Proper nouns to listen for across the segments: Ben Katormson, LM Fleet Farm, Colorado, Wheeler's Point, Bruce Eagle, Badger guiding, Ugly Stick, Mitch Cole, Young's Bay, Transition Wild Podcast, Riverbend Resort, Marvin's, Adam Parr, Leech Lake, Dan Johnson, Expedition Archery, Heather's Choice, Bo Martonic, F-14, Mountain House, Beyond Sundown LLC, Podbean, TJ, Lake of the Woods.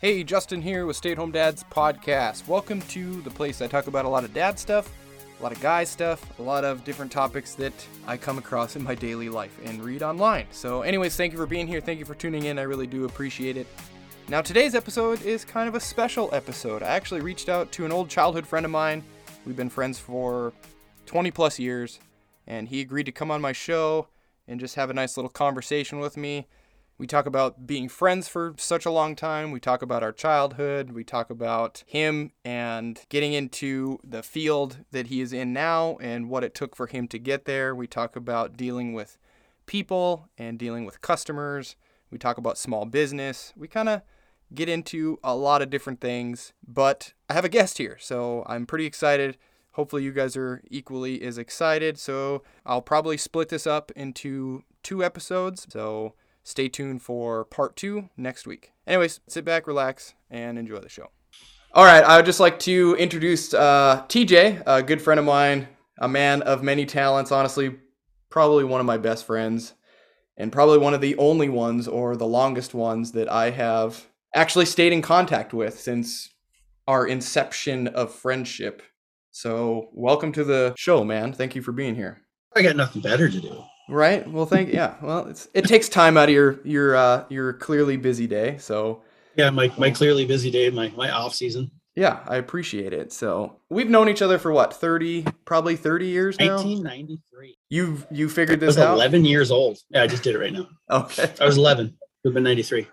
Hey, Justin here with Stay at Home Dad's podcast. Welcome to the place I talk about a lot of dad stuff, a lot of guy stuff, a lot of different topics that I come across in my daily life and read online. So anyways, thank you for being here. Thank you for tuning in. I really do appreciate it. Now, today's episode is kind of a special episode. I actually reached out to an old childhood friend of mine. We've been friends for 20 plus years, and he agreed to come on my show and just have a nice little conversation with me. We talk about being friends for such a long time. We talk about our childhood. We talk about him and getting into the field that he is in now and what it took for him to get there. We talk about dealing with people and dealing with customers. We talk about small business. We kind of get into a lot of different things, but I have a guest here, so I'm pretty excited. Hopefully you guys are equally as excited. So I'll probably split this up into two episodes. So stay tuned for part two next week. Anyways, sit back, relax, and enjoy the show. All right, I would just like to introduce TJ, a good friend of mine, a man of many talents, honestly, probably one of my best friends, and probably one of the only ones or the longest ones that I have actually stayed in contact with since our inception of friendship. So welcome to the show, man. Thank you for being here. I got nothing better to do. Right. Well, yeah. Well, it takes time out of your clearly busy day. So yeah, my clearly busy day, my off season. Yeah, I appreciate it. So we've known each other for what, 30 years now? 1993. You figured this out? I was 11 years old. Yeah, I just did it right now. Okay. I was 11. We've been 93.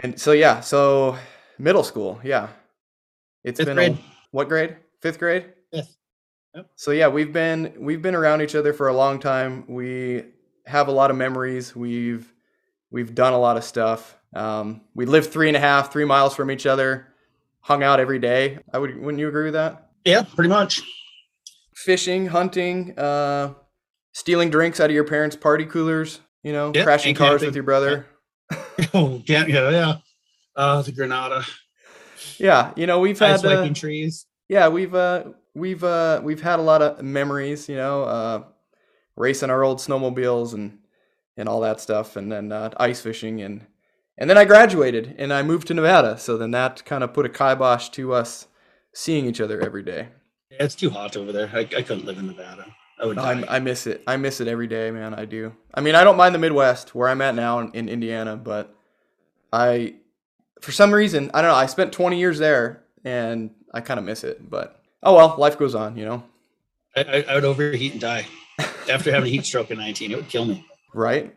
And so yeah, so middle school. Yeah. It's fifth been grade. What grade? Fifth grade? Fifth. Yep. So yeah, we've been around each other for a long time. We have a lot of memories. We've done a lot of stuff. We lived 3 miles from each other, hung out every day. Wouldn't you agree with that? Yeah, pretty much. Fishing, hunting, stealing drinks out of your parents' party coolers. You know, yep, crashing cars with your brother. Yep. Oh yeah. The Granada. Yeah, you know we've had swiping trees. Yeah, we've had a lot of memories, you know, racing our old snowmobiles and all that stuff, and then ice fishing, and then I graduated and I moved to Nevada, so then that kind of put a kibosh to us seeing each other every day. Yeah, it's too hot over there. I couldn't live in Nevada. I would die. I miss it. I miss it every day, man. I do. I mean, I don't mind the Midwest where I'm at now in Indiana, but I, for some reason, I don't know. I spent 20 years there and I kind of miss it, but. Oh, well, life goes on, you know. I would overheat and die. After having a heat stroke at 19, it would kill me. Right?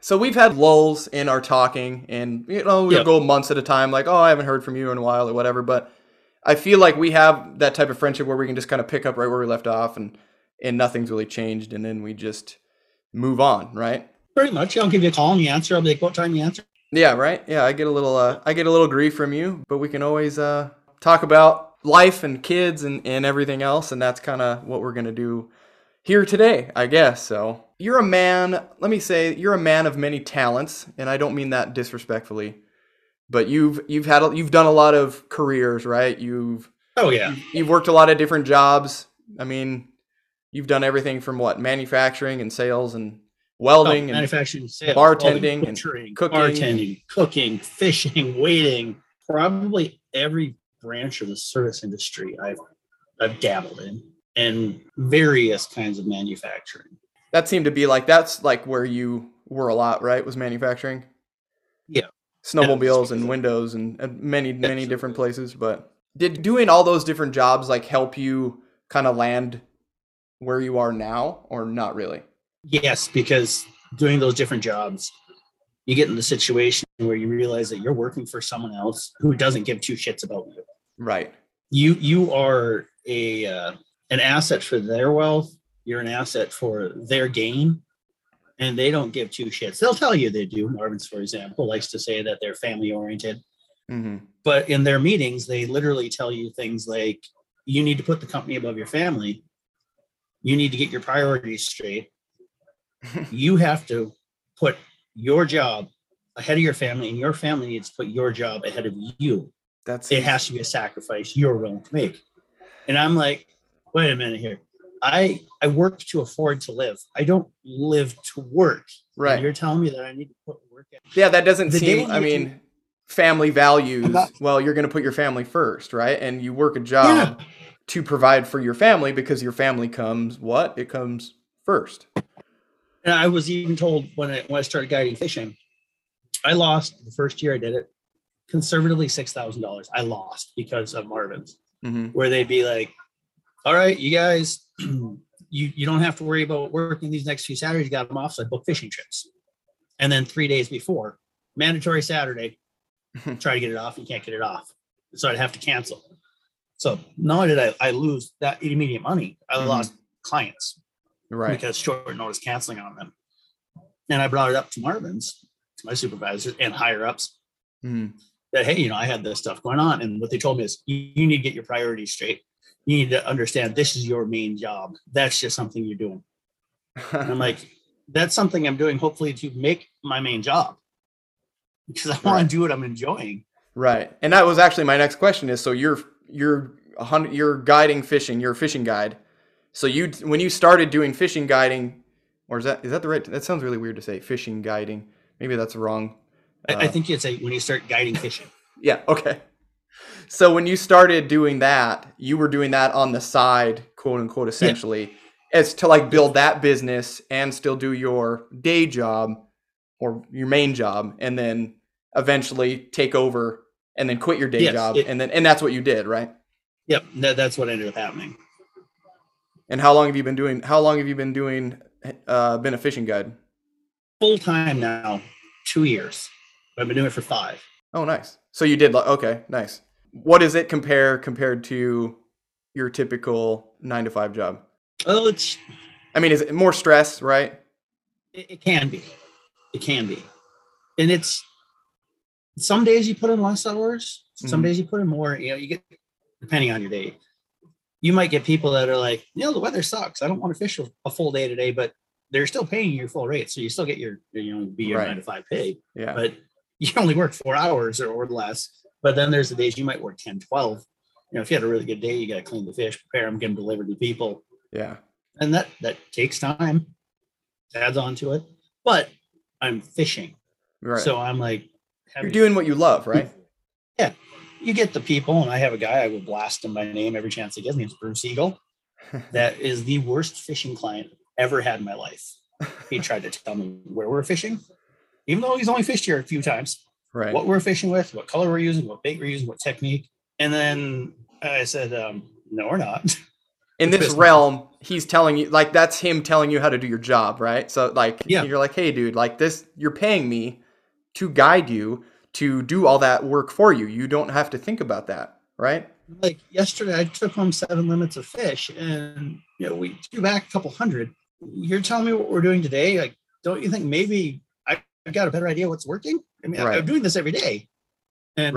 So we've had lulls in our talking, and, you know, we'll go months at a time, like, oh, I haven't heard from you in a while or whatever. But I feel like we have that type of friendship where we can just kind of pick up right where we left off, and nothing's really changed, and then we just move on, right? Pretty much. I'll give you a call and you answer. I'll be like, what time you answer? Yeah, right? Yeah, I get a little grief from you, but we can always talk about life and kids and everything else, and that's kind of what we're going to do here today, I guess. So you're a man, let me say, you're a man of many talents, and I don't mean that disrespectfully, but you've done a lot of careers, right? You've worked a lot of different jobs. I mean, you've done everything from what, manufacturing and sales and welding and manufacturing, sales, bartending, welding, and cooking, bartending, cooking, fishing, waiting, probably every branch of the service industry I've dabbled in, and various kinds of manufacturing. That seemed to be like, that's like where you were a lot, right? Was manufacturing? Yeah. Snowmobiles and windows and many different places. But did doing all those different jobs like help you kind of land where you are now, or not really? Yes, because doing those different jobs, you get in the situation where you realize that you're working for someone else who doesn't give two shits about you. Right. You are an asset for their wealth. You're an asset for their gain, and they don't give two shits. They'll tell you they do. Marvin's, for example, likes to say that they're family oriented, but in their meetings, they literally tell you things like, you need to put the company above your family. You need to get your priorities straight. You have to put your job ahead of your family, and your family needs to put your job ahead of you. It has to be a sacrifice you're willing to make. And I'm like, wait a minute here. I work to afford to live. I don't live to work. Right. And you're telling me that I need to put work. Yeah, that doesn't seem. I mean, family values, well, you're going to put your family first, right? And you work a job to provide for your family because your family comes what? It comes first. And I was even told when I started guiding fishing, I lost the first year I did it, conservatively $6,000. I lost because of Marvin's, where they'd be like, all right, you guys, you don't have to worry about working these next few Saturdays. Got them off, so I booked fishing trips. And then 3 days before, mandatory Saturday, try to get it off. You can't get it off. So I'd have to cancel. So not only did I lose that immediate money, I lost clients. Right. Because short notice canceling on them. And I brought it up to Marvin's, to my supervisors and higher ups, that, hey, I had this stuff going on. And what they told me is you need to get your priorities straight. You need to understand this is your main job. That's just something you're doing. And I'm like, that's something I'm doing hopefully to make my main job, because I want to do what I'm enjoying. Right. And that was actually my next question is, so you're guiding fishing, you're a fishing guide. So when you started doing fishing guiding, or is that the right, that sounds really weird to say fishing guiding. Maybe that's wrong. I think you'd say when you start guiding fishing. Yeah. Okay. So when you started doing that, you were doing that on the side, quote unquote, essentially, as to like build that business and still do your day job or your main job, and then eventually take over and then quit your day job. And that's what you did, right? Yep. That's what ended up happening. And how long have you been a fishing guide? Full time now, 2 years. I've been doing it for 5. Oh, nice. So you did. Okay. Nice. What does it compared to your typical 9-to-5 job? Oh, is it more stress, right? It can be. It can be. And it's some days you put in less hours, some days you put in more, you get, depending on your day, you might get people that are like, the weather sucks. I don't want to fish a full day today, but they're still paying you your full rate. So you still get your 9-to-5 pay, but you only work 4 hours or less. But then there's the days you might work 10, 12. If you had a really good day, you got to clean the fish, prepare them, get them delivered to people. Yeah. And that takes time, adds on to it, but I'm fishing. Right. So I'm like, you're doing what you love, right? Yeah. You get the people, and I have a guy, I will blast him by name every chance he gives me. It's Bruce Eagle. That is the worst fishing client I've ever had in my life. He tried to tell me where we're fishing, even though he's only fished here a few times. Right. What we're fishing with, what color we're using, what bait we're using, what technique. And then I said, no, we're not. In this realm, he's telling you, like, that's him telling you how to do your job, right? So, like, you're like, hey, dude, like this, you're paying me to guide you, to do all that work for you. You don't have to think about that, right? Like yesterday, I took home 7 limits of fish, and, we threw back a couple hundred. You're telling me what we're doing today? Like, don't you think maybe I've got a better idea what's working? I mean, I'm doing this every day. And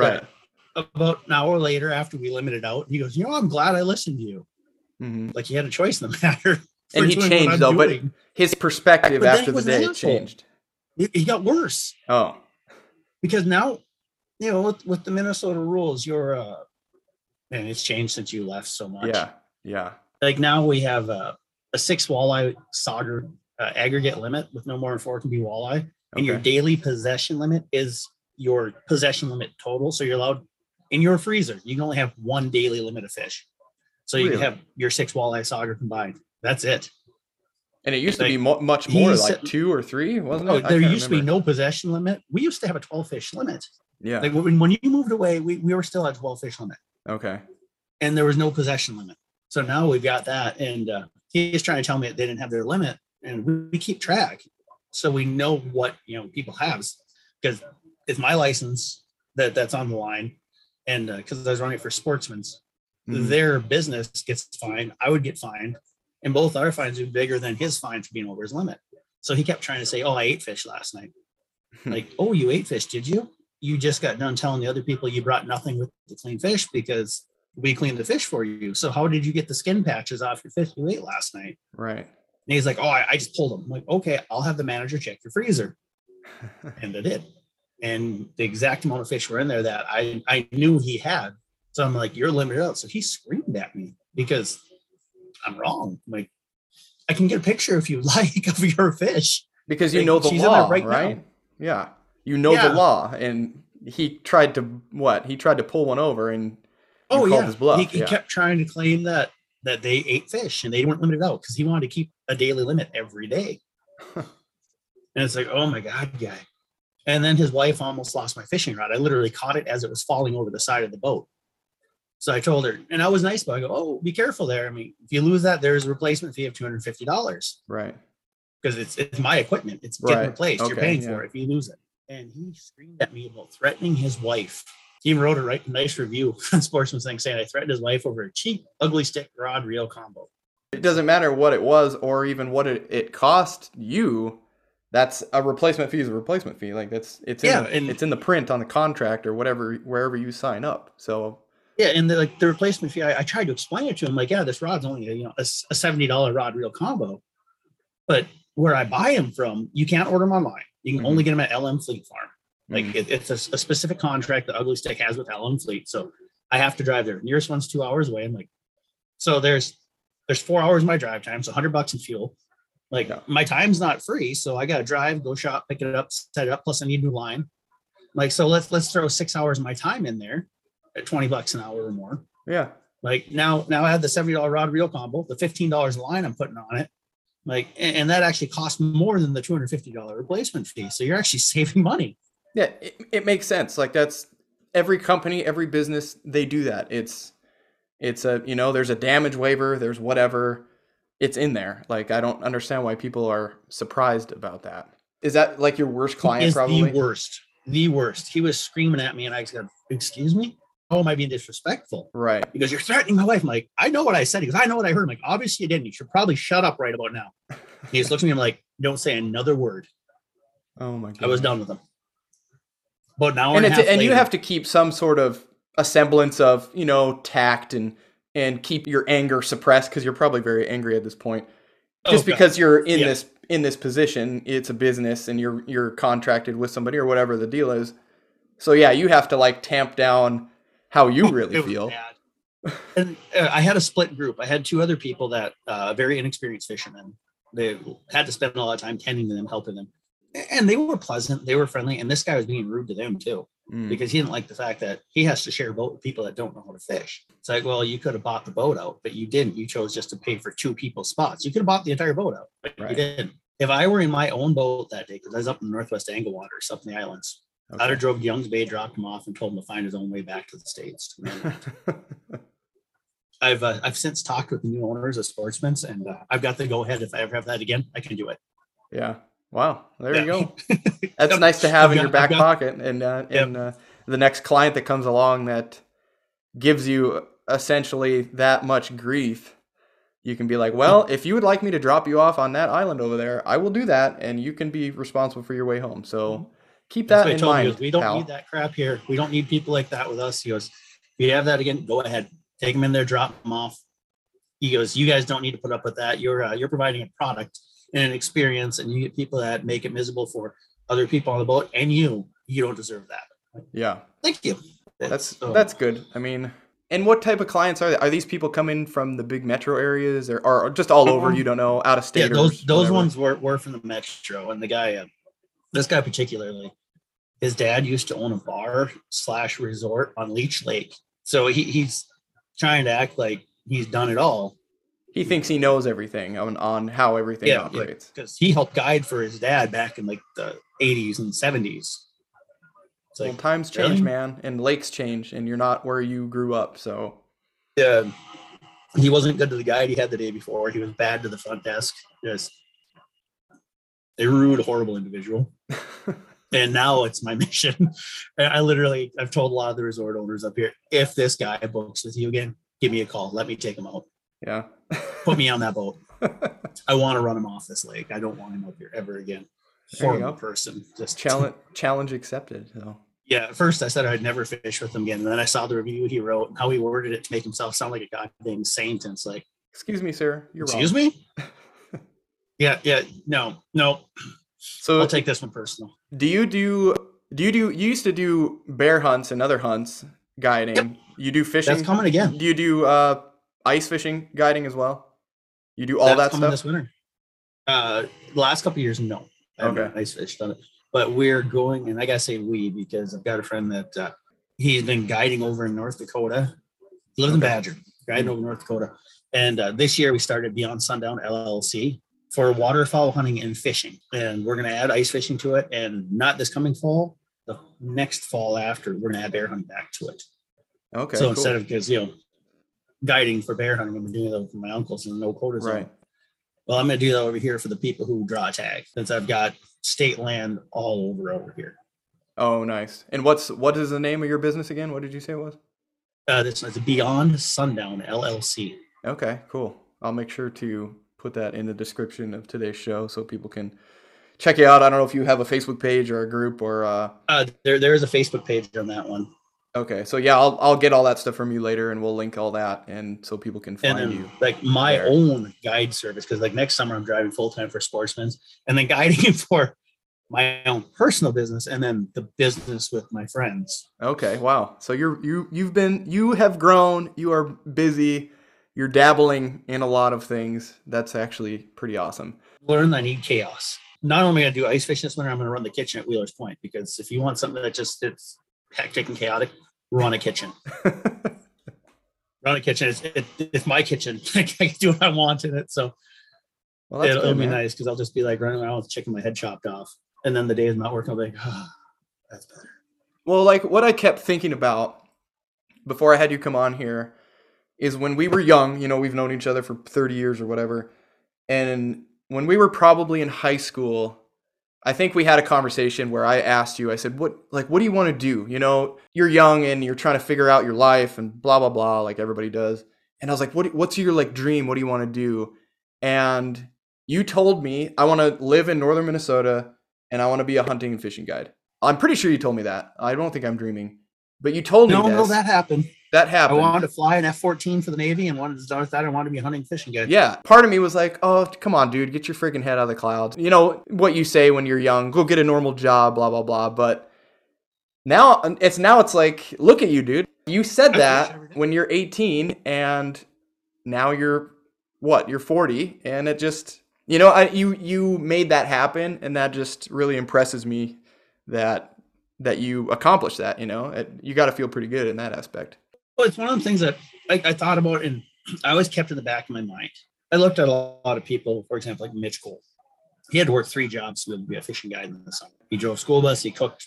about an hour later, after we limited out, he goes, I'm glad I listened to you. Mm-hmm. Like he had a choice in the matter. And he changed though, but his perspective after the day changed. He got worse. Oh, because now, with the Minnesota rules, you're, and it's changed since you left so much. Yeah. Yeah. Like now we have a 6 walleye solder aggregate limit with no more than 4 can be walleye. And your daily possession limit is your possession limit total. So you're allowed in your freezer, you can only have 1 daily limit of fish. So you can have your 6 walleye sauger combined. That's it. And it used to be much more, like 2 or 3, wasn't it? There used to be no possession limit. We used to have a 12 fish limit. Yeah. Like when you moved away, we were still at 12 fish limit. Okay. And there was no possession limit. So now we've got that. And he's trying to tell me that they didn't have their limit, and we keep track. So we know what, people have, because it's my license that's on the line. And because I was running it for Sportsman's, their business gets fined. I would get fined. And both our fines were bigger than his fine for being over his limit. So he kept trying to say, oh, I ate fish last night. Like, oh, you ate fish, did you? You just got done telling the other people you brought nothing with the clean fish because we cleaned the fish for you. So how did you get the skin patches off your fish you ate last night? Right. And he's like, oh, I just pulled them. I'm like, okay, I'll have the manager check your freezer. And they did. And the exact amount of fish were in there that I knew he had. So I'm like, you're limited out. So he screamed at me because I'm wrong. I'm like, I can get a picture if you like of your fish. Because you know the law, right? Yeah. You know the law. And he tried to what? He tried to pull one over and called his bluff. He kept trying to claim that they ate fish and they weren't limited out because he wanted to keep a daily limit every day. And it's like, oh my God, guy. And then his wife almost lost my fishing rod. I literally caught it as it was falling over the side of the boat. So I told her, and I was nice, but I go, oh, be careful there. I mean, if you lose that, there's a replacement fee of $250. Right. Because it's my equipment. It's getting replaced. Okay. You're paying for it if you lose it. And he screamed at me about threatening his wife. He wrote a nice review on Sportsman's Thing saying I threatened his wife over a cheap, ugly stick rod reel combo. It doesn't matter what it was or even what it cost you. That's a replacement fee is a replacement fee. Like it's in the print on the contract or whatever, wherever you sign up. So yeah. And the replacement fee, I tried to explain it to him. Like, yeah, this rod's only a $70 rod reel combo, but where I buy them from, you can't order them online. You can only get them at LM Fleet Farm. Like it's a specific contract the Ugly Stick has with LM Fleet. So I have to drive there. The nearest one's 2 hours away. I'm like, so there's 4 hours of my drive time. So $100 in fuel. Like my time's not free, so I gotta drive, go shop, pick it up, set it up. Plus I need a new line. Like so, let's throw 6 hours of my time in there, at $20 an hour or more. Yeah. Like now I have the $70 rod reel combo, the $15 line I'm putting on it. Like and that actually costs more than the $250 replacement fee. So you're actually saving money. Yeah, it makes sense. Like that's every company, every business, they do that. It's a there's a damage waiver, there's whatever. It's in there. Like, I don't understand why people are surprised about that. Is that like your worst client? Probably the worst. He was screaming at me and I said, excuse me. Oh, am I being disrespectful? Right. He goes, you're threatening my wife. I'm like, I know what I said. He goes, I know what I heard. I'm like, obviously you didn't. You should probably shut up right about now. And he just looks at me. I'm like, don't say another word. Oh my God. I was done with him. But now and you have to keep some sort of a semblance of, tact and keep your anger suppressed because you're probably very angry at this point. Just because you're in this position, it's a business and you're contracted with somebody or whatever the deal is. So yeah, you have to like tamp down how you really feel. And I had a split group. I had two other people that very inexperienced fishermen. They had to spend a lot of time tending to them, helping them. And they were pleasant. They were friendly. And this guy was being rude to them too. Because he didn't like the fact that he has to share a boat with people that don't know how to fish. It's like, well, you could have bought the boat out, but you didn't. You chose just to pay for two people's spots. You could have bought the entire boat out, but you didn't. If I were in my own boat that day, because I was up in the Northwest Anglewater, up in the islands, I'd have drove to Young's Bay, dropped him off, and told him to find his own way back to the States. I've since talked with the new owners of Sportsman's, and I've got the go-ahead. If I ever have that again, I can do it. Yeah. Wow. There you go. That's nice to have in your back pocket. And the next client that comes along that gives you essentially that much grief, you can be like, well, if you would like me to drop you off on that island over there, I will do that. And you can be responsible for your way home. So keep that in mind. We don't need that crap here. We don't need people like that with us. He goes, if you have that again, go ahead, take them in there, drop them off. He goes, you guys don't need to put up with that. You're providing a product and an experience, and you get people that make it miserable for other people on the boat, and you don't deserve that. Yeah. Thank you. That's good. I mean, and what type of clients are they? Are these people coming from the big metro areas or just all over, you don't know, out of state? Yeah, those ones were from the metro, and the guy, this guy particularly, his dad used to own a bar/resort on Leech Lake. So he's trying to act like he's done it all. He thinks he knows everything on how everything operates. Because he helped guide for his dad back in like the 80s and 70s. It's like, well, times change, man, and lakes change, and you're not where you grew up. So, yeah, he wasn't good to the guide he had the day before. He was bad to the front desk. Just a rude, horrible individual. And now it's my mission. I've told a lot of the resort owners up here, if this guy books with you again, give me a call. Let me take him out. Yeah. Put me on that boat. I want to run him off this lake. I don't want him up here ever again. Horrible person. Just challenge accepted. So. Yeah. At first I said I'd never fish with him again. And then I saw the review he wrote and how he worded it to make himself sound like a goddamn saint. And it's like, excuse me, sir. You're wrong. Excuse me? Yeah. Yeah. No. So I'll take this one personal. You used to do bear hunts and other hunts guiding. Yep. You do fishing. That's coming again. Do you do, ice fishing guiding as well? You do all that stuff this winter? The last couple of years, no. I haven't ice fished on it. But we're going, and I got to say we, because I've got a friend that he's been guiding over in North Dakota. He lives in Badger, guiding over in North Dakota. And this year we started Beyond Sundown LLC for waterfowl hunting and fishing. And we're going to add ice fishing to it. And not this coming fall, the next fall after, we're going to add bear hunting back to it. Okay. So instead of, because, you know, guiding for bear hunting, I've been doing that with my uncles and no quotas. Right. Well, I'm going to do that over here for the people who draw tag, since I've got state land all over here. Oh, nice. And what is the name of your business again? What did you say it was? This is Beyond Sundown LLC. Okay, cool. I'll make sure to put that in the description of today's show so people can check you out. I don't know if you have a Facebook page or a group or. There is a Facebook page on that one. Okay, so yeah, I'll get all that stuff from you later, and we'll link all that, and so people can find you. Like my own guide service, because like next summer I'm driving full time for Sportsman's, and then guiding for my own personal business, and then the business with my friends. Okay, wow. So you have grown, you are busy, you're dabbling in a lot of things. That's actually pretty awesome. Learn I need chaos. Not only am I gonna do ice fishing this winter, I'm gonna run the kitchen at Wheeler's Point, because if you want something that just it's hectic and chaotic, run a kitchen. It's my kitchen. I can do what I want in it. So it'll be nice, because I'll just be like running around with chicken, my head chopped off. And then the day is not working. I'll be like, that's better. Well, like what I kept thinking about before I had you come on here is when we were young, you know, we've known each other for 30 years or whatever. And when we were probably in high school, I think we had a conversation where I asked you, I said, what do you want to do? You know, you're young and you're trying to figure out your life and blah, blah, blah, like everybody does. And I was like, what's your like dream? What do you want to do? And you told me, I want to live in northern Minnesota and I want to be a hunting and fishing guide. I'm pretty sure you told me that. I don't think I'm dreaming, but you told me this. No, that happened. That happened. I wanted to fly an F-14 for the Navy and wanted to start that. I wanted to be a hunting fishing guy. Yeah. Part of me was like, oh, come on, dude. Get your freaking head out of the clouds. You know what you say when you're young. Go get a normal job, blah, blah, blah. But now it's like, look at you, dude. You said that when you're 18 and now you're, what, you're 40. And it just, you know, you made that happen. And that just really impresses me that you accomplished that, you know. You got to feel pretty good in that aspect. Well, it's one of the things that I thought about and I always kept in the back of my mind. I looked at a lot of people, for example, like Mitch Cole. He had to work 3 jobs to be a fishing guide in the summer. He drove school bus, he cooked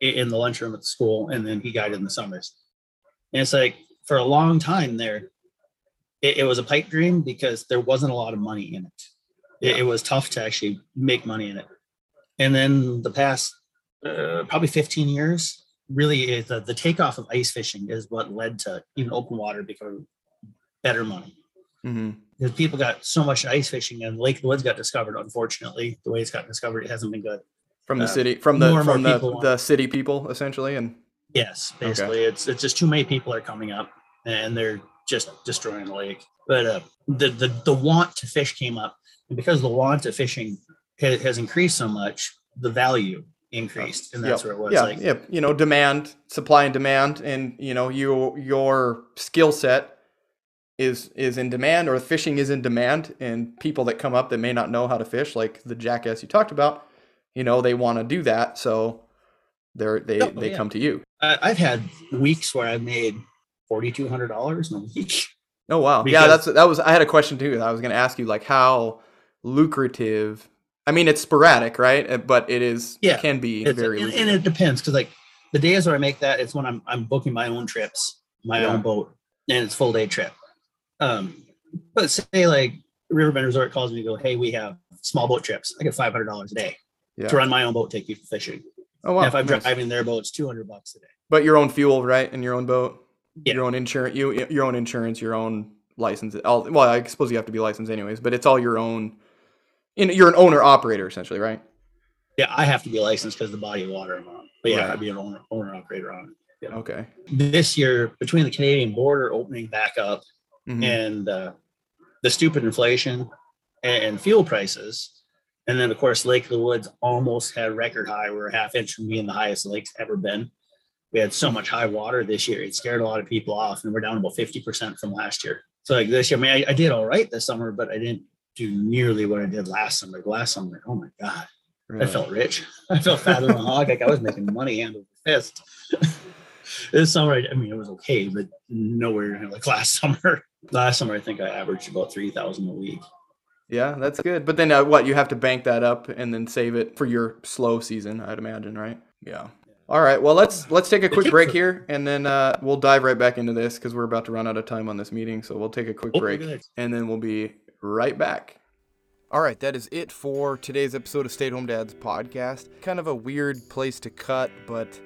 in the lunchroom at the school, and then he guided in the summers. And it's like for a long time there, it was a pipe dream because there wasn't a lot of money in it. Yeah. It was tough to actually make money in it. And then the past probably 15 years, really the takeoff of ice fishing is what led to even open water becoming better money. Mm-hmm. Because people got so much ice fishing and Lake of the Woods got discovered, unfortunately. The way it's gotten discovered, it hasn't been good. From the city, from the city people, essentially? And yes, basically. Okay. It's just too many people are coming up and they're just destroying the lake. But the want to fish came up. And because the want to fishing has increased so much, the value increased, and that's where it was. Yeah, like, yep. You know, demand, supply and demand, and you know, your skill set is in demand, or fishing is in demand, and people that come up that may not know how to fish, like the jackass you talked about, you know, they want to do that, so they come to you. I've had weeks where I've made $4,200 in a week. Oh wow! Yeah, that was. I had a question too. I was going to ask you, like, how lucrative. I mean, it's sporadic, right? But it is, it can be very, and it depends. Cause like the days where I make that, it's when I'm booking my own trips, my own boat, and it's full day trip. But say like Riverbend Resort calls me to go, hey, we have small boat trips. I get $500 a day to run my own boat, take you fishing. Oh wow! And if I'm driving their boat, it's $200 a day. But your own fuel, right? And your own boat, your own insurance, your own license. Well, I suppose you have to be licensed anyways, but it's all your own. You're an owner operator essentially, right? Yeah, I have to be licensed because the body of water I'm on. But yeah, I'd be an owner operator on it. You know? Okay. This year, between the Canadian border opening back up and the stupid inflation and fuel prices, and then of course Lake of the Woods almost had a record high. We're a half inch from being the highest the lake's ever been. We had so much high water this year; it scared a lot of people off, and we're down about 50% from last year. So like this year, I mean, I did all right this summer, but I didn't do nearly what I did last summer. Oh my God. Really? I felt rich. I felt fat as a hog. Like I was making money hand over fist. This summer, I mean, it was okay, but nowhere like last summer. Last summer, I think I averaged about $3,000 a week. Yeah, that's good. But then what? You have to bank that up and then save it for your slow season, I'd imagine, right? Yeah. All right. Well, let's take a quick break here, and then we'll dive right back into this because we're about to run out of time on this meeting. So we'll take a quick break, and then we'll be right back. All right, that is it for today's episode of Stay at Home Dad's podcast. Kind of a weird place to cut, but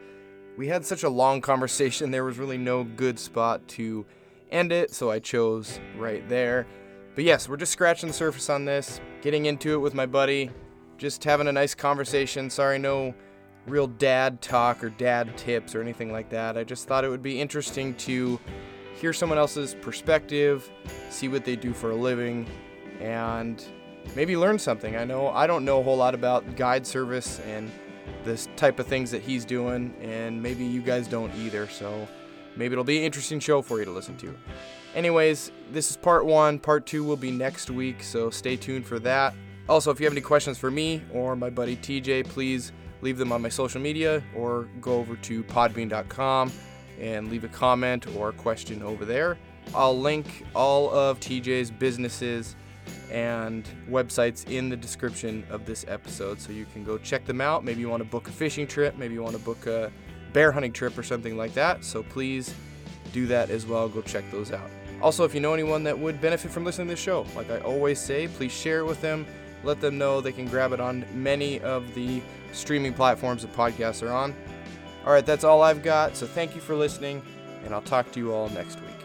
we had such a long conversation, there was really no good spot to end it, so I chose right there. But yes, we're just scratching the surface on this, getting into it with my buddy, just having a nice conversation. Sorry, no real dad talk or dad tips or anything like that. I just thought it would be interesting to hear someone else's perspective, see what they do for a living, and maybe learn something. I don't know a whole lot about guide service and this type of things that he's doing, and maybe you guys don't either, so maybe it'll be an interesting show for you to listen to. Anyways, this is part one. Part two will be next week, so stay tuned for that. Also, if you have any questions for me or my buddy TJ, please leave them on my social media or go over to podbean.com and leave a comment or a question over there. I'll link all of TJ's businesses and websites in the description of this episode, so you can go check them out. Maybe you want to book a fishing trip, maybe you want to book a bear hunting trip or something like that, so please do that as well. Go check those out. Also, if you know anyone that would benefit from listening to this show, like I always say, please share it with them. Let them know they can grab it on many of the streaming platforms that podcasts are on. All right, that's all I've got, so thank you for listening, and I'll talk to you all next week.